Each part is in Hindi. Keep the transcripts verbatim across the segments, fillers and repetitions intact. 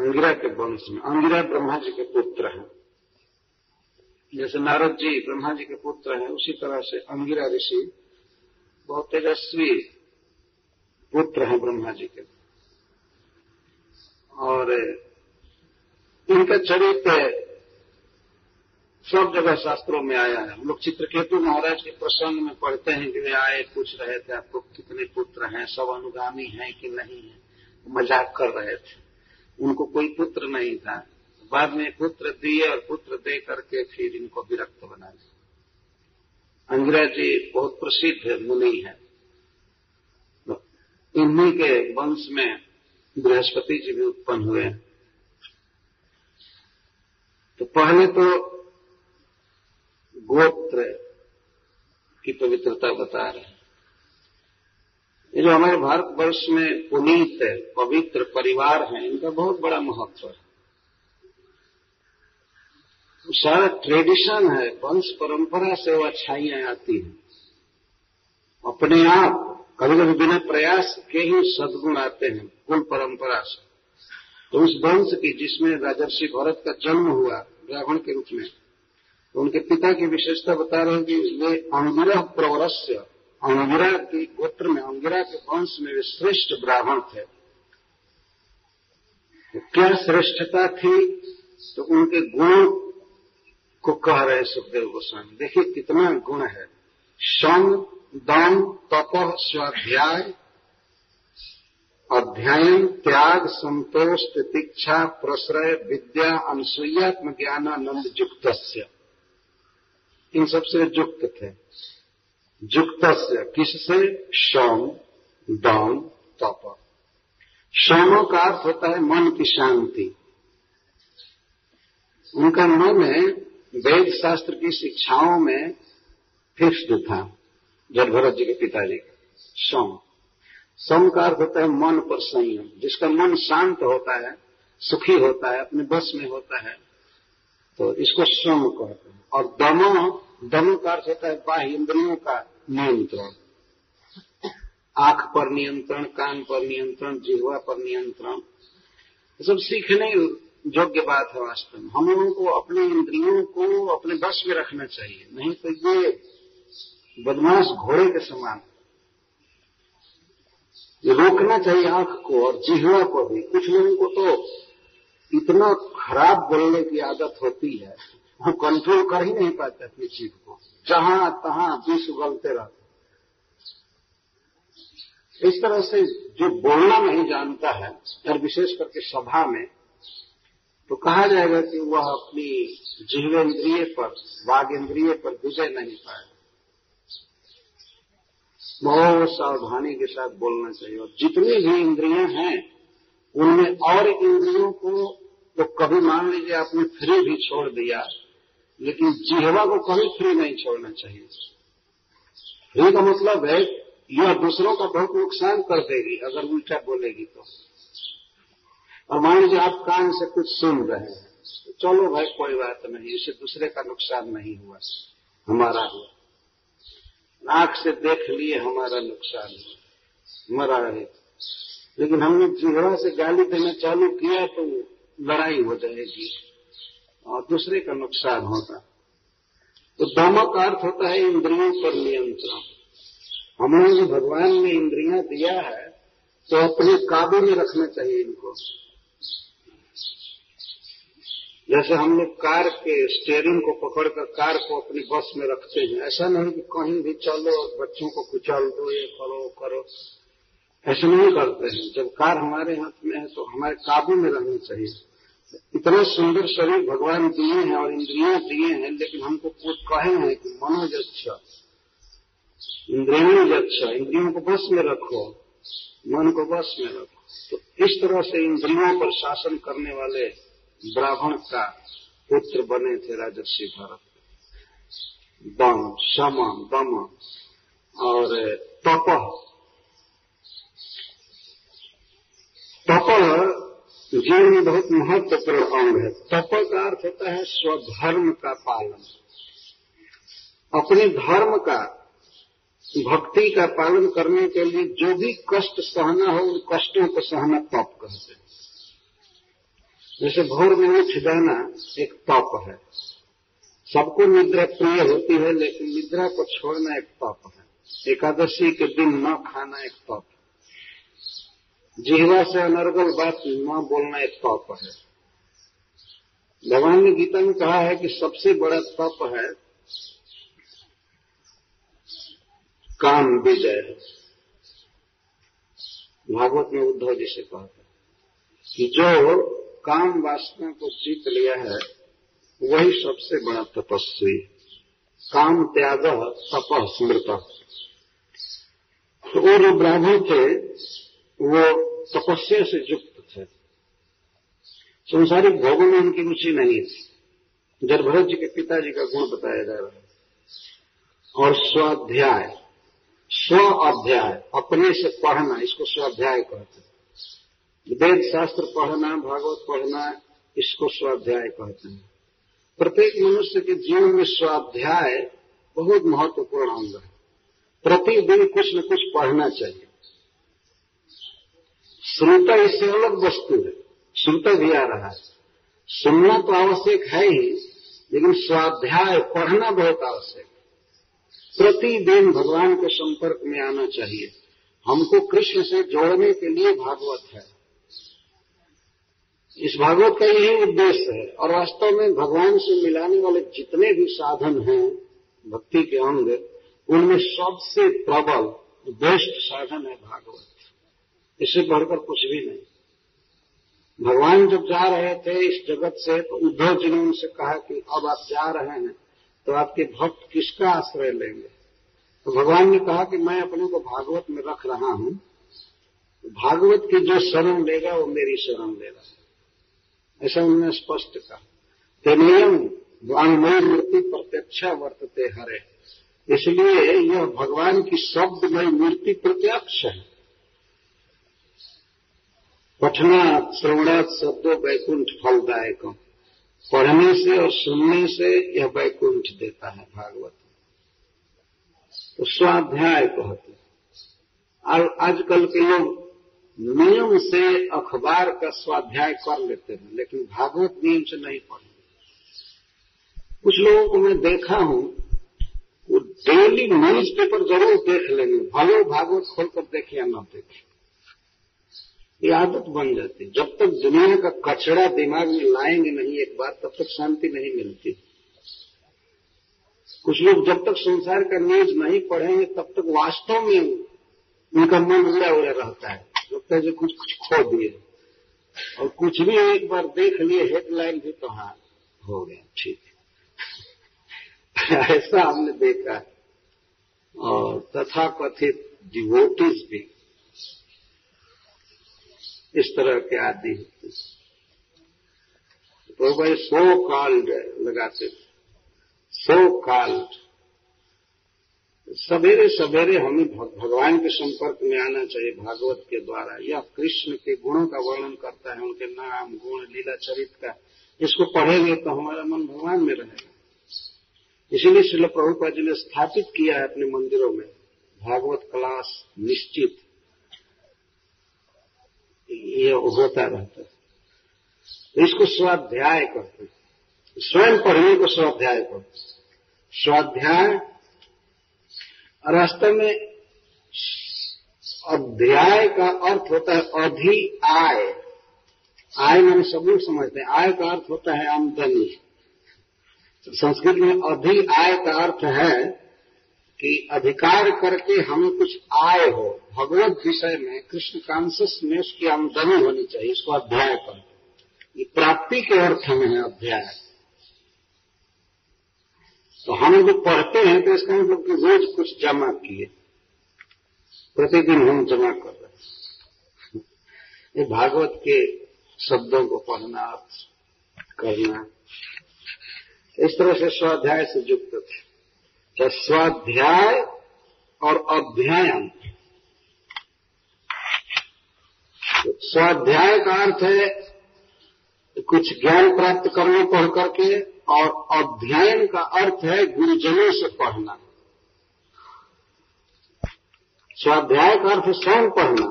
अंगिरा के वंश में। अंगिरा ब्रह्मा जी के पुत्र हैं, जैसे नारद जी ब्रह्मा जी के पुत्र हैं, उसी तरह से अंगिरा ऋषि बहुत तेजस्वी पुत्र हैं ब्रह्मा जी के। और इनका चरित्र सब जगह शास्त्रों में आया है। हम लोग चित्रकेतु महाराज के प्रसंग में पढ़ते हैं कि वे आए, पूछ रहे थे आपको कितने पुत्र हैं, सब अनुगामी हैं कि नहीं है, मजाक कर रहे थे, उनको कोई पुत्र नहीं था। बाद में पुत्र दिए और पुत्र दे करके फिर इनको विरक्त बना दिया। अंगिरा जी बहुत प्रसिद्ध मुनि है, इन्हीं के वंश में बृहस्पति जी भी उत्पन्न हुए। तो पहले तो गोत्र की पवित्रता बता रहे हैं। ये जो हमारे भारतवर्ष में पुनीत पवित्र परिवार हैं, इनका बहुत बड़ा महत्व है। सारा ट्रेडिशन है, वंश परंपरा से वो अच्छाइयां आती हैं अपने आप, कभी कभी बिना प्रयास के ही सद्गुण आते हैं कुल परंपरा से। तो उस वंश की जिसमें राजर्षि भरत का जन्म हुआ रावण के रूप में, तो उनके पिता की विशेषता बता रहे हैं कि वे अंगिरा प्रवरस्य, अंगिरा के गोत्र में, अंगिरा के वंश में वे श्रेष्ठ ब्राह्मण थे। तो क्या श्रेष्ठता थी, तो उनके गुण को कह रहे सुखदेव गोस्वामी। देखिए कितना गुण है, सम दम तप स्वाध्याय अध्ययन त्याग संतोष तितिक्षा प्रश्रय विद्या अनसूयात्म ज्ञानानंद युक्तस्य, इन सबसे युक्त थे। युक्तस्य किससे, सम दम तप। सम का अर्थ होता है मन की शांति। उनका मन वेद शास्त्र की शिक्षाओं में फिक्स्ड था, जड़भरत जी के पिताजी का। सम सम का अर्थ होता है मन पर संयम। जिसका मन शांत होता है, सुखी होता है, अपने बस में होता है, तो इसको सम कहते हैं। और दमों दमों का अर्थ होता है बाह्य इंद्रियों का नियंत्रण, आंख पर नियंत्रण, कान पर नियंत्रण, जिह्वा पर नियंत्रण। सब सीखने योग्य बात है वास्तव में। हम लोगों को अपने इंद्रियों को अपने बस में रखना चाहिए, नहीं तो ये बदमाश घोड़े के समान। ये रोकना चाहिए आंख को और जिह्वा को भी। कुछ लोगों को तो इतना खराब बोलने की आदत होती है, वो कंट्रोल कर ही नहीं पाते अपनी जीभ को, जहां तहां विष उगलते रहते। इस तरह से जो बोलना नहीं जानता है, और विशेष करके सभा में, तो कहा जाएगा कि वह अपनी जिह्वेन्द्रिय पर, वागेन्द्रिय पर विजय नहीं पाएगा। बहुत सावधानी के साथ बोलना चाहिए। और जितनी भी इंद्रियां हैं उनमें और इंद्रियों को तो कभी मान लीजिए आपने फ्री भी छोड़ दिया, लेकिन जिह्वा को कभी फ्री नहीं छोड़ना चाहिए। फ्री का मतलब है यह दूसरों का बहुत नुकसान कर देगी अगर उल्टा बोलेगी तो। और मान लीजिए आप कान से कुछ सुन रहे हैं, तो चलो भाई कोई बात नहीं, इससे दूसरे का नुकसान नहीं हुआ, हमारा हुआ। आंख से देख लिए, हमारा नुकसान हुआ, मरा रहे। लेकिन हमने जिह्वा से गाली देना चालू किया तो लड़ाई हो जाएगी और दूसरे का नुकसान होगा। तो दम का अर्थ होता है इंद्रियों पर नियंत्रण। हमने जो भगवान ने इंद्रियां दिया है, तो अपने काबू में रखना चाहिए इनको। जैसे हम लोग कार के स्टीयरिंग को पकड़कर कार को अपनी बस में रखते हैं, ऐसा नहीं कि कहीं भी चलो और बच्चों को कुचल दो, ये करो करो, ऐसा नहीं करते हैं। जब कार हमारे हाथ में है तो हमारे काबू में रहनी चाहिए। इतना सुंदर शरीर भगवान दिए हैं और इंद्रियां दिए हैं, लेकिन हमको कुछ कहे हैं कि मनोज अच्छा, इंद्रियों अच्छा, इंद्रियों को बस में रखो, मन को बस में रखो। तो इस तरह से इंद्रियों पर शासन करने वाले ब्राह्मण का पुत्र बने थे राजर्षि भरत। दम, शम, दम और तप। तप जीवन में बहुत महत्वपूर्ण अंग है। तप का अर्थ होता है स्वधर्म का पालन, अपने धर्म का, भक्ति का पालन करने के लिए जो भी कष्ट सहना हो, उन कष्टों को सहना तप कहते हैं। जैसे भोर में उठ जाना एक तप है, सबको निद्रा प्रिय होती है लेकिन निद्रा को छोड़ना एक तप है। एकादशी के दिन न खाना एक तप है, जिह्वा से अनर्गल बात न बोलना एक तप है। भगवान ने गीता में कहा है कि सबसे बड़ा तप है काम विजय। भागवत में उद्धव जी से कहा था कि जो काम वासना को जीत लिया है वही सबसे बड़ा तपस्वी। काम त्याग तप स्मृत। तो वो जो ब्राह्मण थे वो तपस्या से युक्त थे, संसारिक भोगों में उनकी रुचि नहीं थी। जड़भरत जी के पिताजी का गुण बताया जा रहा है। और स्वाध्याय, स्व अध्याय, अपने से पढ़ना, इसको स्वाध्याय कहते हैं। वेद शास्त्र पढ़ना, भागवत पढ़ना, इसको स्वाध्याय कहते हैं। प्रत्येक मनुष्य के जीवन में स्वाध्याय बहुत महत्वपूर्ण अंग है। प्रतिदिन कुछ न कुछ पढ़ना चाहिए। सुनता इससे अलग वस्तु है, सुनता भी आ रहा है, सुनना तो आवश्यक है ही, लेकिन स्वाध्याय पढ़ना बहुत आवश्यक है। प्रतिदिन भगवान के संपर्क में आना चाहिए। हमको कृष्ण से जोड़ने के लिए भागवत है, इस भागवत का यही उद्देश्य है। और वास्तव में भगवान से मिलाने वाले जितने भी साधन हैं भक्ति के अंग, उनमें सबसे प्रबल बेस्ट साधन है भागवत। इससे बढ़कर कुछ भी नहीं। भगवान जब जा रहे थे इस जगत से तो उद्धव जी ने उनसे कहा कि अब आप जा रहे हैं तो आपके भक्त किसका आश्रय लेंगे। तो भगवान ने कहा कि मैं अपने को भागवत में रख रहा हूं, भागवत की जो शरण लेगा वो मेरी शरण लेगा। ऐसा उन्होंने स्पष्ट कहा। तेनियम वांगमय मूर्ति प्रत्यक्षा वर्तते हरे। इसलिए यह भगवान की शब्दमय मूर्ति प्रत्यक्ष है। पठनात् श्रवणात् शब्दो वैकुंठ फलदायकम। पढ़ने से और सुनने से यह वैकुंठ देता है भागवत। तो स्वाध्याय कहते हैं। और आजकल के लोग नियम से अखबार का स्वाध्याय कर लेते हैं लेकिन भागवत नियम से नहीं पढ़ेंगे। कुछ लोगों को मैं देखा हूं वो डेली न्यूज पेपर जरूर देख लेंगे, भले भागवत खोलकर देखें या न देखें। ये आदत बन जाती है। जब तक दुनिया का कचरा दिमाग में लाएंगे नहीं एक बार, तब तक शांति नहीं मिलती। कुछ लोग जब तक संसार का न्यूज नहीं पढ़ेंगे तब तक वास्तव में उनका मन उड़ा उड़ा रहता है, लगता है जो कुछ कुछ खो दिए। और कुछ भी एक बार देख लिए हेडलाइन भी तो हाँ हो गया ठीक है। ऐसा हमने देखा है। और तथाकथित डिवोटीज भी इस तरह के आदि होते तो भाई सो कॉल्ड लगाते थे। सो कॉल्ड सवेरे सवेरे हमें भगवान के संपर्क में आना चाहिए भागवत के द्वारा। यह कृष्ण के गुणों का वर्णन करता है, उनके नाम गुण लीला चरित का। इसको पढ़ेंगे तो हमारा मन भगवान में रहेगा। इसीलिए श्रील प्रभुपाद जी ने स्थापित किया है अपने मंदिरों में भागवत क्लास। निश्चित ये होता रहता है। इसको स्वाध्याय करते हैं, स्वयं पढ़ने को स्वाध्याय करते। स्वाध्याय रास्ते में अध्याय का अर्थ होता है अधि आय। आय मैंने सब लोग समझते हैं। आय का अर्थ होता है आमदनी। संस्कृत में अधि आय का अर्थ है कि अधिकार करके हमें कुछ आय हो। भगवत विषय में कृष्ण कॉन्शसनेस की आमदनी होनी चाहिए। इसको अध्याय पर ये प्राप्ति के अर्थ में है अध्याय। तो हम जब पढ़ते हैं तो इसका मतलब कि रोज कुछ जमा किए, प्रतिदिन हम जमा कर रहे हैं। ये भागवत के शब्दों को पढ़ना करना इस तरह से स्वाध्याय से युक्त थे। तो स्वाध्याय और अध्ययन। तो स्वाध्याय का अर्थ है कुछ ज्ञान प्राप्त करने पढ़ करके, और अध्ययन का अर्थ है गुरुजनों से पढ़ना। स्वाध्याय का अर्थ स्वयं पढ़ना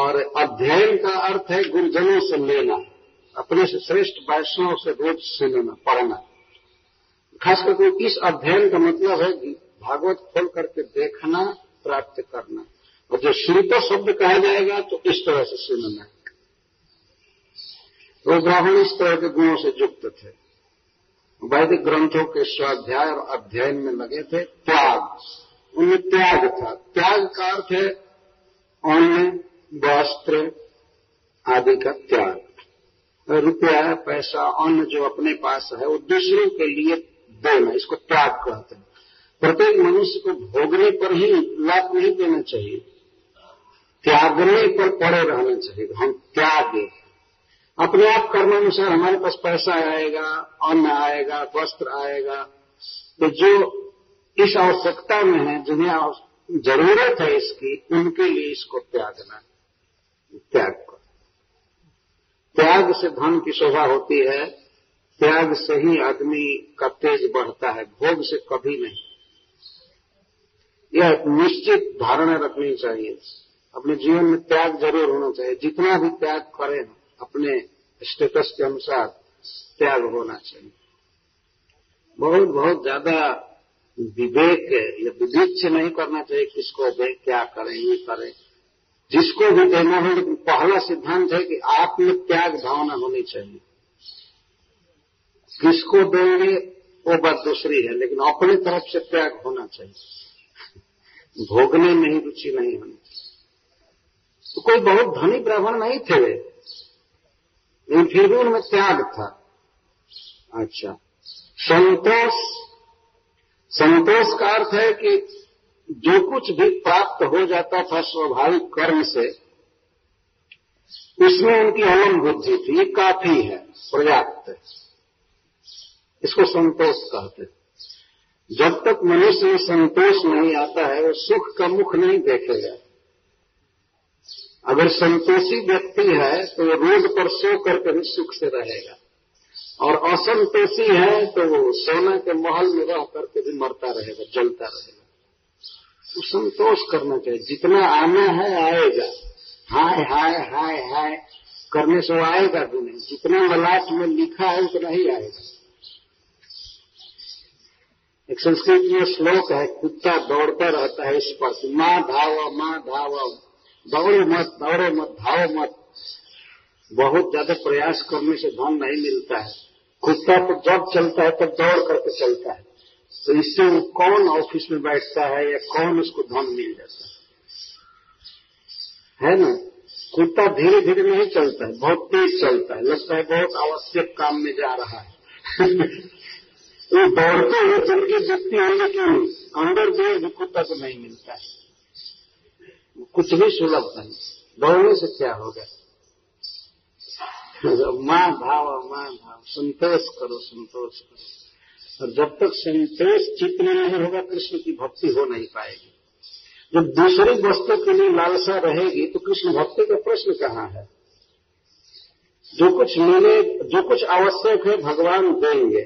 और अध्ययन का अर्थ है गुरुजनों से लेना। अपने से श्रेष्ठ वैष्णव से रोज से लेना पढ़ना। खास करके इस अध्ययन का मतलब है भागवत खोल करके देखना, प्राप्त करना। और जो श्रुत शब्द कहा जाएगा तो इस तरह से सुनना। वो ब्राह्मण इस तरह के गुणों से युक्त थे, वैदिक ग्रंथों के स्वाध्याय और अध्ययन में लगे थे। त्याग, उनमें त्याग था। त्याग का अर्थ है अन्न वस्त्र आदि का त्याग। रुपया पैसा अन्न जो अपने पास है वो दूसरों के लिए देना, इसको त्याग कहते हैं। प्रत्येक मनुष्य को भोगने पर ही लाभ नहीं देना चाहिए, त्यागने पर पड़े रहना चाहिए। हम त्याग अपने आप कर्मानुसार हमारे पास पैसा आएगा, अन्न आएगा, वस्त्र आएगा, तो जो इस आवश्यकता में है, जिन्हें जरूरत है इसकी, उनके लिए इसको त्यागना त्याग। त्याग से धन की शोभा होती है, त्याग से ही आदमी का तेज बढ़ता है, भोग से कभी नहीं। यह निश्चित धारणा रखनी चाहिए, अपने जीवन में त्याग जरूर होना चाहिए। जितना भी त्याग करें अपने स्टेटस के अनुसार त्याग होना चाहिए। बहुत बहुत ज्यादा विवेक या विवेक से नहीं करना चाहिए किसको दे क्या करें ये करें, जिसको भी देना हो। लेकिन पहला सिद्धांत है कि आप में त्याग भावना होनी चाहिए। किसको देंगे वो बात दूसरी है, लेकिन अपनी तरफ से त्याग होना चाहिए, भोगने में ही रुचि नहीं होनी चाहिए। तो कोई बहुत धनी ब्राह्मण नहीं थे वे, लेकिन फिर भी उनमें त्याग था। अच्छा, संतोष। संतोष का अर्थ है कि जो कुछ भी प्राप्त हो जाता था स्वाभाविक कर्म से, उसमें उनकी अलम बुद्धि थी, ये काफी है, पर्याप्त है। इसको संतोष कहते हैं। जब तक मनुष्य में संतोष नहीं आता है, वो सुख का मुख नहीं देखेगा। अगर संतोषी व्यक्ति है तो वो रोड पर सो करके भी सुख से रहेगा, और असंतोषी है तो वो सोना के महल में रह करके भी मरता रहेगा, जलता रहेगा। संतोष करना चाहिए, जितना आना है आएगा। हाय हाय हाय हाय करने से वो आएगा भी नहीं, जितना ललाट में लिखा है उतना ही आएगा। एक संस्कृत में श्लोक है, कुत्ता दौड़ता रहता है इस पर, माँ धावा माँ धावा, दौड़ो मत दौड़ो मत धावो मत। बहुत ज्यादा प्रयास करने से धन नहीं मिलता है। कुत्ता तो जब चलता है तब दौड़ करके चलता है, तो इससे वो कौन ऑफिस में बैठता है या कौन उसको धन मिल जाता है, है ना। कुत्ता धीरे धीरे नहीं चलता है, बहुत तेज चलता है, लगता है बहुत आवश्यक काम में जा रहा है। वो दौड़ते हुए जिनकी जितनी होंगे क्यों, अंदर जो भी कुत्ता को नहीं मिलता है, कुछ भी सुलभ नहीं। दौड़ने से क्या होगा? माँ भाव माँ भाव, संतोष करो संतोष करो। और जब तक संतोष चित्त में नहीं होगा, कृष्ण की भक्ति हो नहीं पाएगी। जब दूसरी वस्तु के लिए लालसा रहेगी तो कृष्ण भक्ति का प्रश्न कहाँ है? जो कुछ मिले, जो कुछ आवश्यक है भगवान देंगे।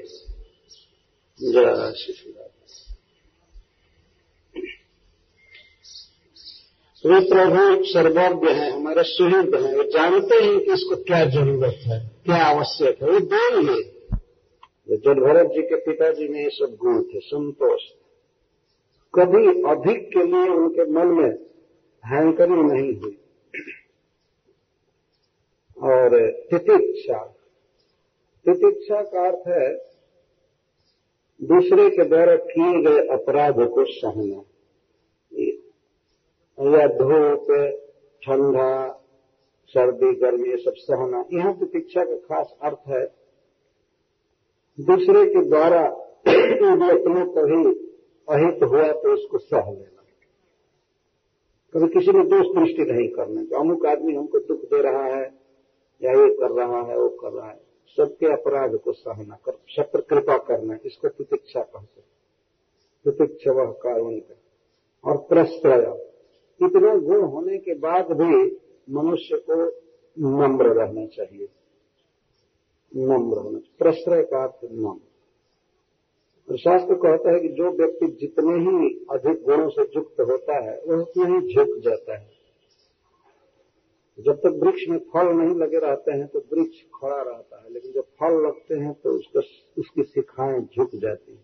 जय श्री राम। वे प्रभु सर्वज्ञ हैं, हमारे सुहृद हैं, वो जानते हैं कि इसको क्या जरूरत है, क्या आवश्यक है, वो देंगे। जड़भरत जी के पिताजी में ये सब गुण थे, संतोष। कभी अधिक के लिए उनके मन में हैंकरिंग नहीं हुई। और तितिक्षा, तितिक्षा का अर्थ है दूसरे के द्वारा किए गए अपराध को सहना, या धूप ठंडा सर्दी गर्मी ये सब सहना। यहाँ तितिक्षा का खास अर्थ है दूसरे के द्वारा यदि अपने कभी अहित हुआ तो उसको सह लेना। कभी किसी में दोष दृष्टि नहीं करना कि अमुक आदमी हमको दुख दे रहा है या ये कर रहा है वो कर रहा है। सबके अपराध को सहना कर, सब पर कृपा करना, इसको प्रतीक्षा कहते हैं। प्रतीक्षा वह कारुण्य का। और प्रश्रय, इतने गुण होने के बाद भी मनुष्य को नम्र रहना चाहिए, नम्र होना। प्रश्रय का अर्थ नम्र। शास्त्र कहता है कि जो व्यक्ति जितने ही अधिक गुणों से युक्त होता है वह उतना ही झुक जाता है। जब तक वृक्ष में फल नहीं लगे रहते हैं तो वृक्ष खड़ा रहता है, लेकिन जब फल लगते हैं तो उसका उसकी शिखाएं झुक जाती हैं।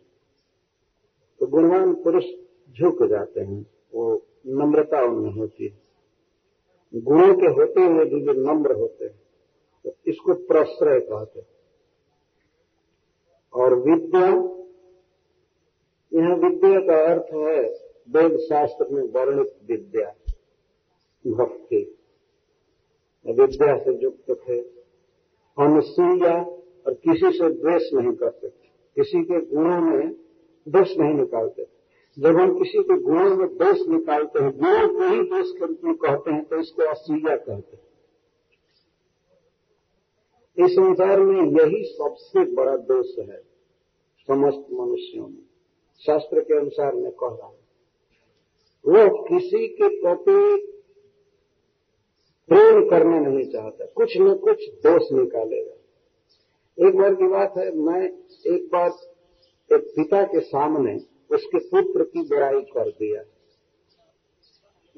तो गुणवान पुरुष झुक जाते हैं, वो नम्रता उनमें होती है। गुणों के होते हुए भी जो नम्र होते हैं तो इसको प्रश्रय कहते हैं। और विद्या, यह विद्या का अर्थ है वेद शास्त्र में वर्णित विद्या, भक्ति विद्या से युक्त थे, अनुसूया, और किसी से द्वेष नहीं करते, किसी के गुणों में दोष नहीं निकालते। जब हम किसी के गुणों में दोष निकालते हैं, गुणों को ही दोष के रूप में कहते हैं, तो इसको असूया कहते हैं। इस संसार में यही सबसे बड़ा दोष है समस्त मनुष्यों में, शास्त्र के अनुसार मैं कह रहा हूं। वह किसी के प्रति प्रेम करने नहीं चाहता, कुछ न कुछ दोष निकालेगा। एक बार की बात है, मैं एक बार एक पिता के सामने उसके पुत्र की बुराई कर दिया,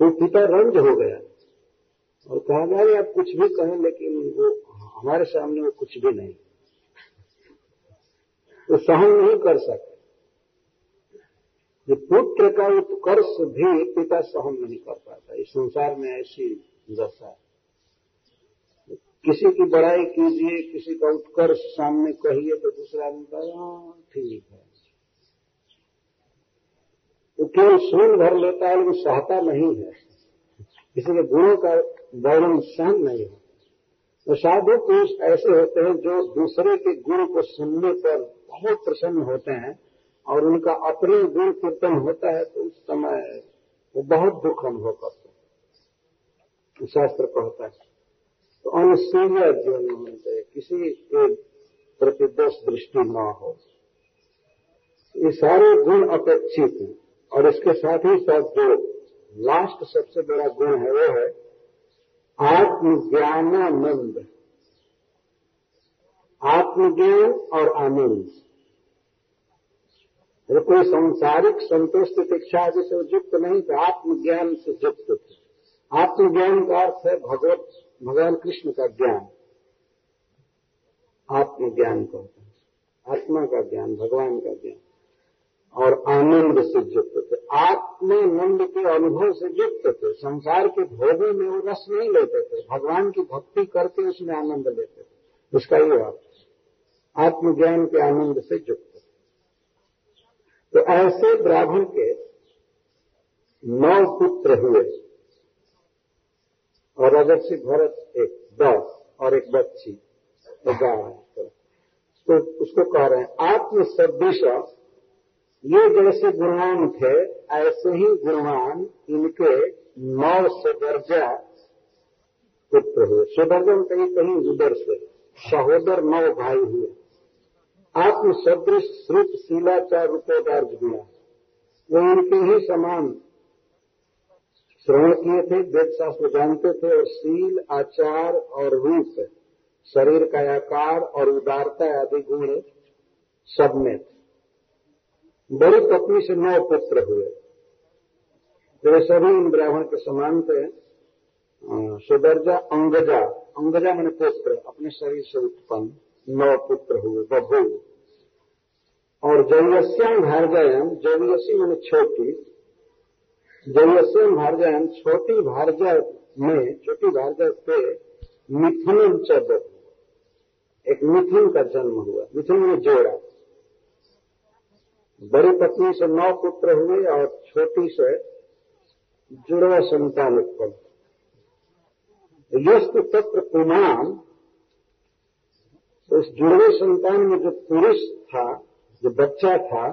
वो तो पिता रंज हो गया और कहा भाई आप कुछ भी कहें, लेकिन वो हमारे सामने वो कुछ भी नहीं, वो सहन नहीं कर सकते। ये पुत्र का उत्कर्ष भी पिता सहन नहीं कर पाता। इस संसार में ऐसी दशा, किसी की बड़ाई कीजिए, किसी का उत्कर्ष सामने कहिए तो दूसरा आदमी कहा ठीक है, वो केवल सुन भर लेता है, वो सहता नहीं है। इसलिए गुणों का वर्णन सहन नहीं होता। तो साधु पुरुष ऐसे होते हैं जो दूसरे के गुण को सुनने पर बहुत प्रसन्न होते हैं, और उनका अपने गुण कीर्तन होता है तो उस समय वो बहुत दुख अनुभव करते हैं। शास्त्र कहता है तो अनुसूया जीवन होना चाहिए, किसी के प्रति दोष दृष्टि न हो। ये सारे गुण अपेक्षित हैं। और इसके साथ ही साथ जो लास्ट सबसे बड़ा गुण है वो है आत्मज्ञानानंद, आत्मज्ञान और आनंद। तो कोई सांसारिक संतुष्ट शिक्षा आदि से युक्त नहीं थे, आत्मज्ञान से युक्त थे। आत्मज्ञान का अर्थ है भगवत भगवान कृष्ण का ज्ञान, आत्मज्ञान कहते हैं, आत्मा का ज्ञान, भगवान का ज्ञान। और आनंद से युक्त थे, आत्मानंद के अनुभव से युक्त थे। संसार के भोगों में वो रस नहीं लेते थे, भगवान की भक्ति करके उसमें आनंद लेते थे। उसका ये अर्थ आत्मज्ञान के आनंद से युक्त। तो ऐसे ब्राह्मण के नौ पुत्र हुए और राजर्षि भरत एक दस और एक बच्ची ग्यारह। तो उसको कह रहे हैं आत्मसदृश, ये जैसे गुणवान थे ऐसे ही गुणवान इनके नौ सदर्जा पुत्र हुए। सदर्जन कहीं कहीं उधर से सहोदर नौ भाई हुए। आत्म सदृश श्रुत शीलाचार रूपोदार गुणा, वो इनके ही समान श्रवण किए थे, वेद शास्त्र जानते थे, और शील आचार और रूप, शरीर का आकार और उदारता आदि गुण सब में थे। बड़ी पत्नी से नौ पुत्र हुए, वे सभी इन ब्राह्मण के समान थे। सुदर्जा अंगजा, अंगजा मैंने पुत्र अपने शरीर से उत्पन्न नौ पुत्र हुए बभू। और जयस्यम भारजायम, जयसी मैंने छोटी, जयस्यम भारजायम छोटी भारजा में, छोटी भारजा से मिथुन च बभू, एक मिथुन का जन्म हुआ, मिथुन में जोड़ा। बड़ी पत्नी से नौ पुत्र हुए और छोटी से जुड़वा संतान उत्पन्न। यस्तु तत्र पुमान, तो उस जुड़वे संतान में जो पुरुष था, जो बच्चा था,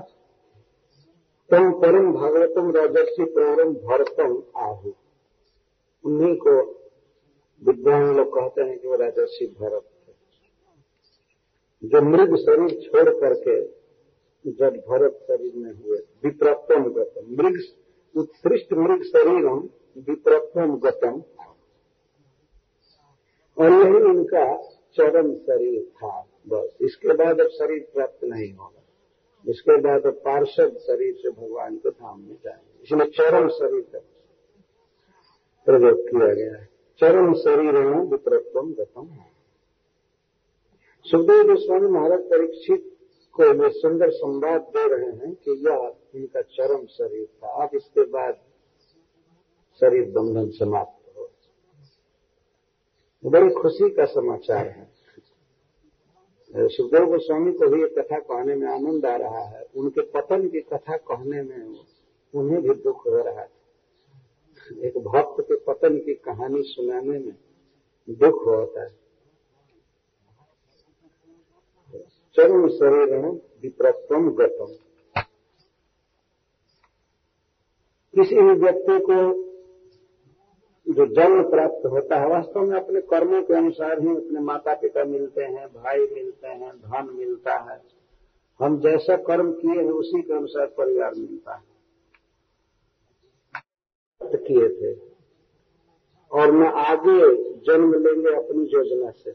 तम परम भागवतम राजर्षि प्रवरम भरतम आहु, उन्हीं को विद्वान लोग कहते हैं कि वो राजर्षि भरत थे, जो मृग शरीर छोड़ करके जब भरत शरीर में हुए। विप्रत्तम गतम मृग, उत्कृष्ट मृग शरीरम विप्रत्तम गतम, और यही इनका चरम शरीर था। बस इसके बाद अब शरीर प्राप्त नहीं होगा, इसके बाद अब पार्षद शरीर से भगवान को धाम में जाएंगे, इसमें चरम शरीर का प्रयोग किया गया है। चरम शरीरेण वितरत्वम गतम। सुखदेव गोस्वामी महाराज परीक्षित को वे सुंदर संवाद दे रहे हैं कि यह इनका चरम शरीर था, अब इसके बाद शरीर बंधन समाप्त हो। बड़ी खुशी का समाचार है। सुखदेव गोस्वामी को भी ये कथा कहने में आनंद आ रहा है, उनके पतन की कथा कहने में उन्हें भी दुख हो रहा है। एक भक्त के पतन की कहानी सुनाने में दुख होता है। चरम शरीरण विप्रत्वम गतम। किसी भी व्यक्ति को जो जन्म प्राप्त होता है, वास्तव में अपने कर्मों के अनुसार ही अपने माता पिता मिलते हैं, भाई मिलते हैं, धन मिलता है। हम जैसा कर्म किए हैं उसी के अनुसार परिवार मिलता है। किए थे और न आगे जन्म लेंगे अपनी योजना से।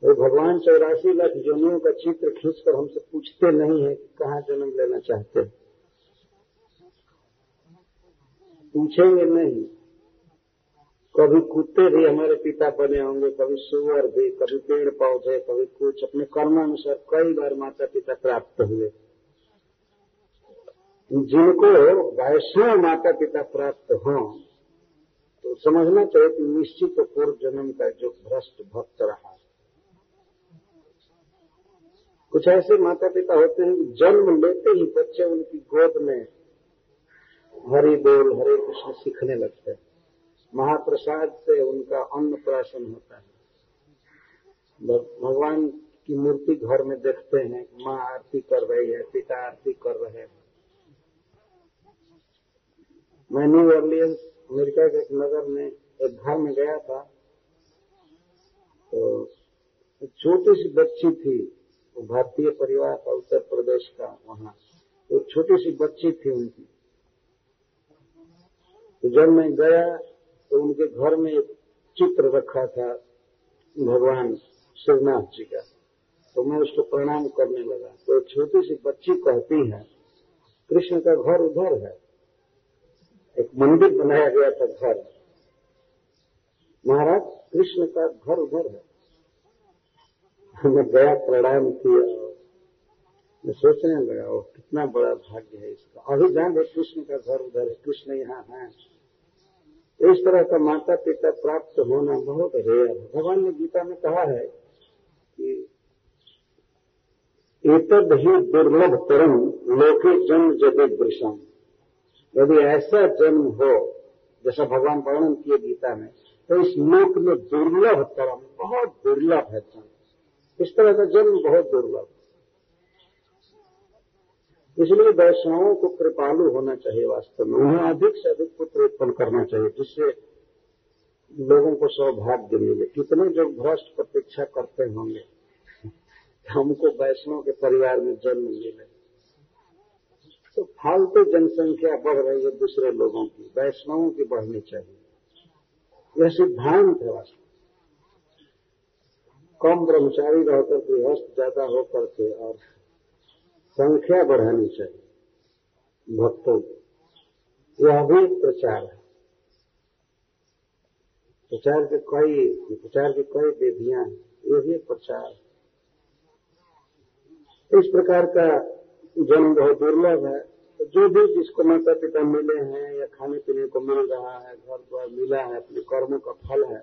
तो भगवान चौरासी लाख योनियों का चित्र खींचकर हमसे पूछते नहीं है कि कहाँ जन्म लेना चाहते हैं, पूछेंगे नहीं। कभी कुत्ते भी हमारे पिता बने होंगे, कभी सुअर भी, कभी पेड़ पौधे, कभी कुछ। अपने कर्मानुसार कई बार माता पिता प्राप्त हुए। जिनको वैष्णव माता पिता प्राप्त हों तो समझना चाहिए कि निश्चित पूर्व जन्म का जो भ्रष्ट भक्त रहा। कुछ ऐसे माता पिता होते हैं कि जन्म लेते ही बच्चे उनकी गोद में हरि बोल हरे कृष्ण सीखने लगते हैं। महाप्रसाद से उनका अन्न प्राशन होता है। भगवान की मूर्ति घर में देखते हैं, माँ आरती कर रही है, पिता आरती कर रहे हैं। मैं न्यू ऑर्लियंस अमेरिका के एक नगर में एक घर में गया था, तो छोटी सी बच्ची थी, भारतीय परिवार का, उत्तर प्रदेश का। वहाँ तो छोटी सी बच्ची थी उनकी। तो जब मैं गया तो उनके घर में एक चित्र रखा था भगवान श्रीनाथ जी का, तो मैं उसको प्रणाम करने लगा। तो छोटी सी बच्ची कहती है, कृष्ण का घर उधर है, एक मंदिर बनाया गया था घर, महाराज कृष्ण का घर उधर है। मैं गया, प्रणाम किया। मैं सोचने लगा, वो कितना बड़ा भाग्य है इसका। अभी जान रहे कृष्ण का घर उधर है, कृष्ण यहाँ है। इस तरह का माता पिता प्राप्त होना बहुत रेयर है। भगवान ने गीता में कहा है कि एतद् हि दुर्लभ परम लोके जन्म जगदृशम। यदि ऐसा जन्म हो जैसा भगवान वर्णन किए गीता में, तो इस लोक में दुर्लभ परम, बहुत दुर्लभ है जन्म। इस तरह का जन्म बहुत दुर्लभ। इसलिए वैष्णवों को कृपालु होना चाहिए। वास्तव में उन्हें अधिक से अधिक पुत्र उत्पन्न करना चाहिए, जिससे लोगों को सौभाग्य मिले। कितने जो भ्रष्ट प्रतीक्षा करते होंगे हमको वैष्णव के परिवार में जन्म मिले। तो फालतू जनसंख्या बढ़ रही है दूसरे लोगों की, वैष्णवों की बढ़नी चाहिए। यह सिद्धांत है। वास्तव कम ब्रह्मचारी रहकर गृहस्थ ज्यादा होकर के, और संख्या बढ़ानी चाहिए भक्तों की। यह भी प्रचार है। प्रचार के कई प्रचार के कई विधियां हैं, ये भी प्रचार। इस प्रकार का जन्म बहुत दुर्लभ है। जो भी जिसको माता पिता मिले हैं या खाने पीने को मिल रहा है, घर द्वार मिला है, अपने कर्मों का फल है।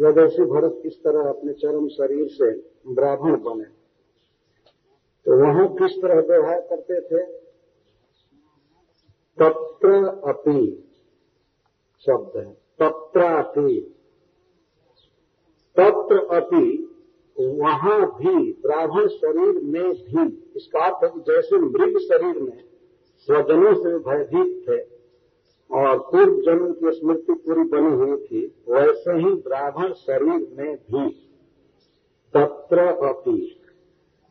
यदि भरत किस तरह अपने चरम शरीर से ब्राह्मण बने, तो वहां किस तरह व्यवहार करते थे। तत्र अपि शब्द है, तत्र अपि। तत्र अपि वहां भी, ब्राह्मण शरीर में भी। इसका अर्थ है कि जैसे मृग शरीर में स्वजनों से भयभीत थे और पूर्व जन्म की स्मृति पूरी बनी हुई थी, वैसे ही ब्राह्मण शरीर में भी तत्र अपि।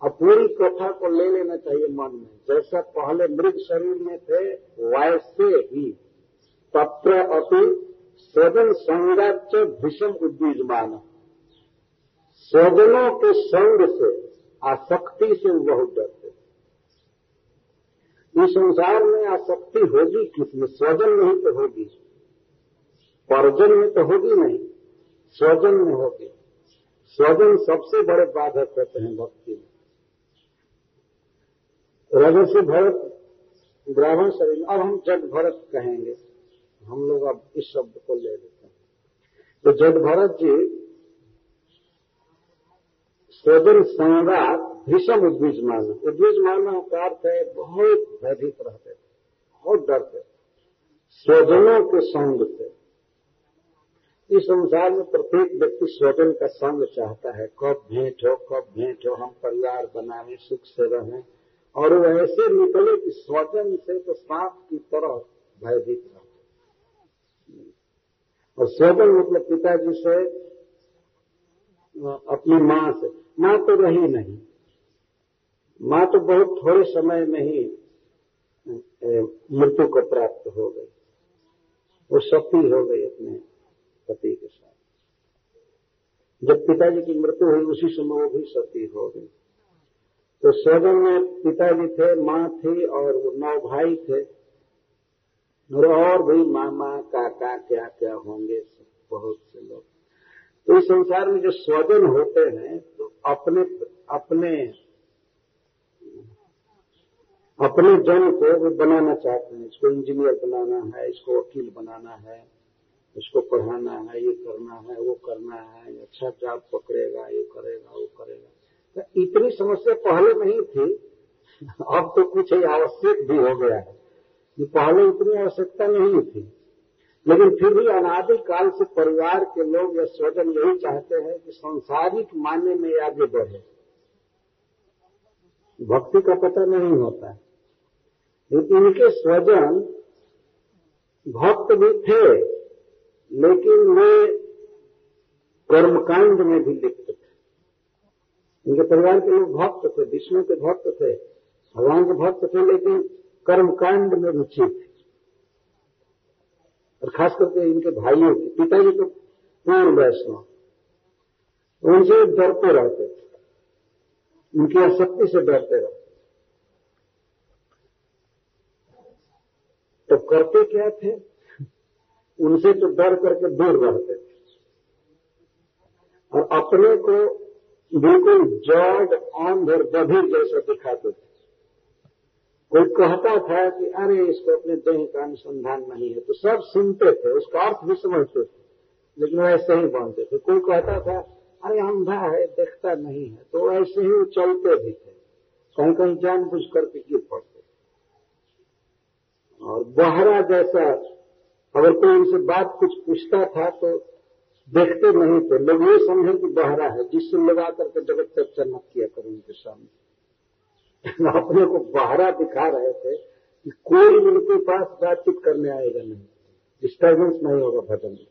अब पूरी कथा को ले लेना चाहिए मन में। जैसा पहले मृग शरीर में थे, वैसे ही तत्र अपि स्वजन संगाच्च भीषम उद्दीजमान। स्वजनों के संग से, आसक्ति से बहुत डरते। इस संसार में आसक्ति होगी किसमें? स्वजन में ही तो होगी, परजन में तो होगी नहीं, स्वजन में होगी। स्वजन सबसे बड़े बाधक होते हैं भक्ति में। रजसी भरत ब्राह्मण शरीर, अब हम जड़भरत कहेंगे, हम लोग अब इस शब्द को ले लेते हैं। तो जड़भरत जी स्वजन संवाद भीषम उद्वीज माना, उद्वीज माना का अर्थ है बहुत भयभीत रहते थे, बहुत डरते थे, स्वजनों के संग थे। इस संसार में प्रत्येक व्यक्ति स्वजन का संग चाहता है, कब भेंट हो कब भेंट हो, हम परिवार बनावे, सुख से रहें, और वो ऐसे निकले कि स्वजन से तो सांप की तरह भयभीत रहते। और स्वजन मतलब पिताजी से, अपनी माँ से, माँ तो रही नहीं, माँ तो बहुत थोड़े समय में ही मृत्यु को प्राप्त हो गई, वो सती हो गई अपने पति के साथ। जब पिताजी की मृत्यु हुई उसी समय वो भी सती हो गई। तो स्वजन में पिताजी थे, माँ थी, और नौ भाई थे, और भी मामा काका क्या क्या होंगे, बहुत से लोग। तो इस संसार में जो स्वजन होते हैं तो अपने अपने अपने जन को वो बनाना चाहते हैं, इसको इंजीनियर बनाना है, इसको वकील बनाना है, इसको पढ़ाना है, ये करना है वो करना है, अच्छा जॉब पकड़ेगा, ये करेगा वो करेगा। तो इतनी समस्या पहले नहीं थी, अब तो कुछ आवश्यक भी हो गया है, पहले इतनी आवश्यकता नहीं थी। लेकिन फिर भी अनादिकाल से परिवार के लोग या स्वजन यही चाहते हैं कि सांसारिक माने में आगे बढ़े, भक्ति का पता नहीं होता है। इनके स्वजन भक्त भी थे, लेकिन वे कर्मकांड में भी लिप्त थे। इनके परिवार के लोग भक्त थे, विष्णु के भक्त थे, भगवान के भक्त थे, लेकिन कर्मकांड में रुचि थी। और खास करके इनके भाइयों की, पिताजी तो पूर्ण वैष्णव, उनसे डरते रहते थे, उनकी आसक्ति से डरते रहते। तो करते क्या थे? उनसे तो डर करके दूर रहते थे, और अपने को बिल्कुल जड़ आंध और बधिर जैसा दिखाते थे। कोई कहता था कि अरे इसको अपने देह का अनुसंधान नहीं है, तो सब सुनते थे, उसका अर्थ भी समझते थे, लेकिन वैसे ही बांधते थे। कोई कहता था अरे अंधा है, देखता नहीं है, तो ऐसे ही चलते भी थे, कहीं कहीं जानबूझ करके गिर पड़ते। और बहरा जैसा, अगर कोई उनसे बात कुछ पूछता था तो देखते नहीं थे, लोग ये समझे कि बहरा है, जिससे लगा करके जगत चर्चा न किया करें उनके सामने। अपने को बहरा दिखा रहे थे कि कोई उनके पास बातचीत करने आएगा नहीं, डिस्टर्बेंस नहीं होगा भजन में,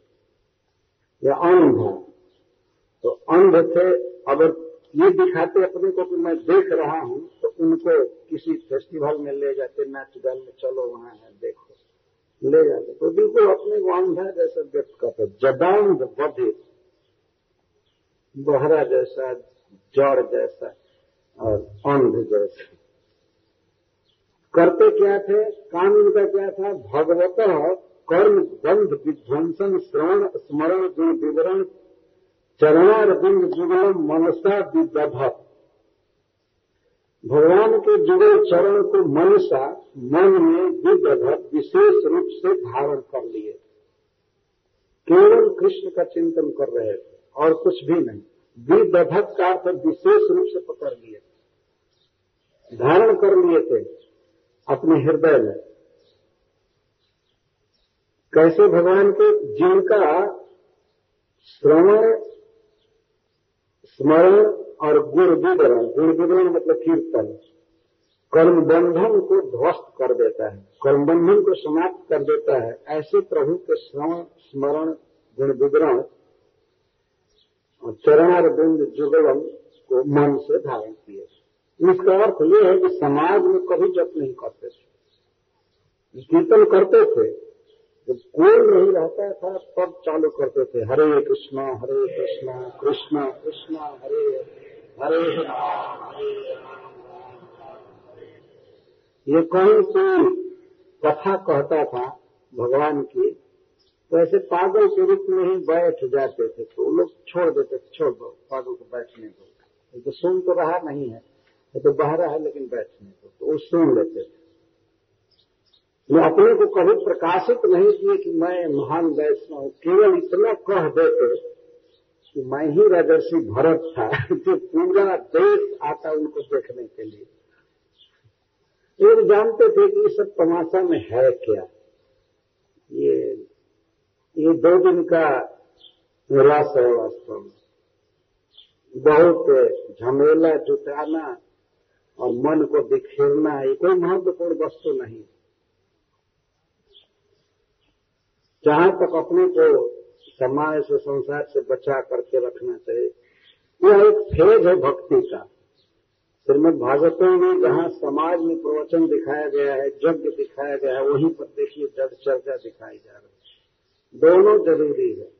या अंधा। तो अंध थे, अगर ये दिखाते अपने को कि मैं देख रहा हूं, तो उनको किसी फेस्टिवल में ले जाते, नाच गान में, चलो वहां है देखो, ले जाते। तो बिल्कुल अपने को अंधा जैसा व्यक्त करते, जदांध बधिर, बहरा जैसा, जड़ जैसा और अंध जैसा। करते क्या थे? काम इनका क्या था? भगवतः कर्म बंध विध्वंसन श्रवण स्मरण गुण विवरण चरणार बिंद जुगल मनसा विद्याभक्त। भगवान के जुगल चरण को मनसा, मन में विद्याभक्त विशेष रूप से धारण कर लिए, केवल कृष्ण का चिंतन कर रहे थे और कुछ भी नहीं। विद्याभक्त का अर्थ विशेष रूप से पकड़ लिए, धारण कर लिए थे अपने हृदय में। कैसे? भगवान के जिनका श्रवण स्मरण और गुण विवरण, गुण विवरण मतलब कीर्तन, कर्म बंधन को ध्वस्त कर देता है, कर्म बंधन को समाप्त कर देता है। ऐसे प्रभु के श्रवण स्मरण गुण विवरण और चरणारविंद जुगलम को मन से धारण किए। इसका अर्थ ये है कि समाज में कभी जप नहीं करते थे, कीर्तन करते थे, जब कोई नहीं रहता था तब चालू करते थे, हरे कृष्णा हरे कृष्णा कृष्णा कृष्णा हरे हरे हरे। ये कौन सी कथा कहता था भगवान की, तो ऐसे पागल के रूप में ही बैठ जाते थे। तो लोग छोड़ देते, छोड़ दो पागल को बैठने दो, तो सुन तो रहा नहीं है, तो बहरा है लेकिन बैठने दो, तो वो सुन लेते थे। अपने को कभी प्रकाशित नहीं किए कि मैं महान वैष्णव हूं, केवल इतना कह देते कि मैं ही राजर्षि भरत था जो पूरा देश आता उनको देखने के लिए। लोग जानते थे कि ये सब तमाशा में है क्या, ये ये दो दिन का निराश है वास्तव में, बहुत झमेला जुटाना और मन को बिखेरना, ये कोई महत्वपूर्ण वस्तु नहीं। जहां तक अपने को समाज से संसार से बचा करके रखना चाहिए, यह एक फेज है भक्ति का। श्रीमद् भागवतों में जहां समाज में प्रवचन दिखाया गया है, यज्ञ दिखाया गया है, वहीं पर देखिए जड़ चर्चा दिखाई जा रही है। दोनों जरूरी है।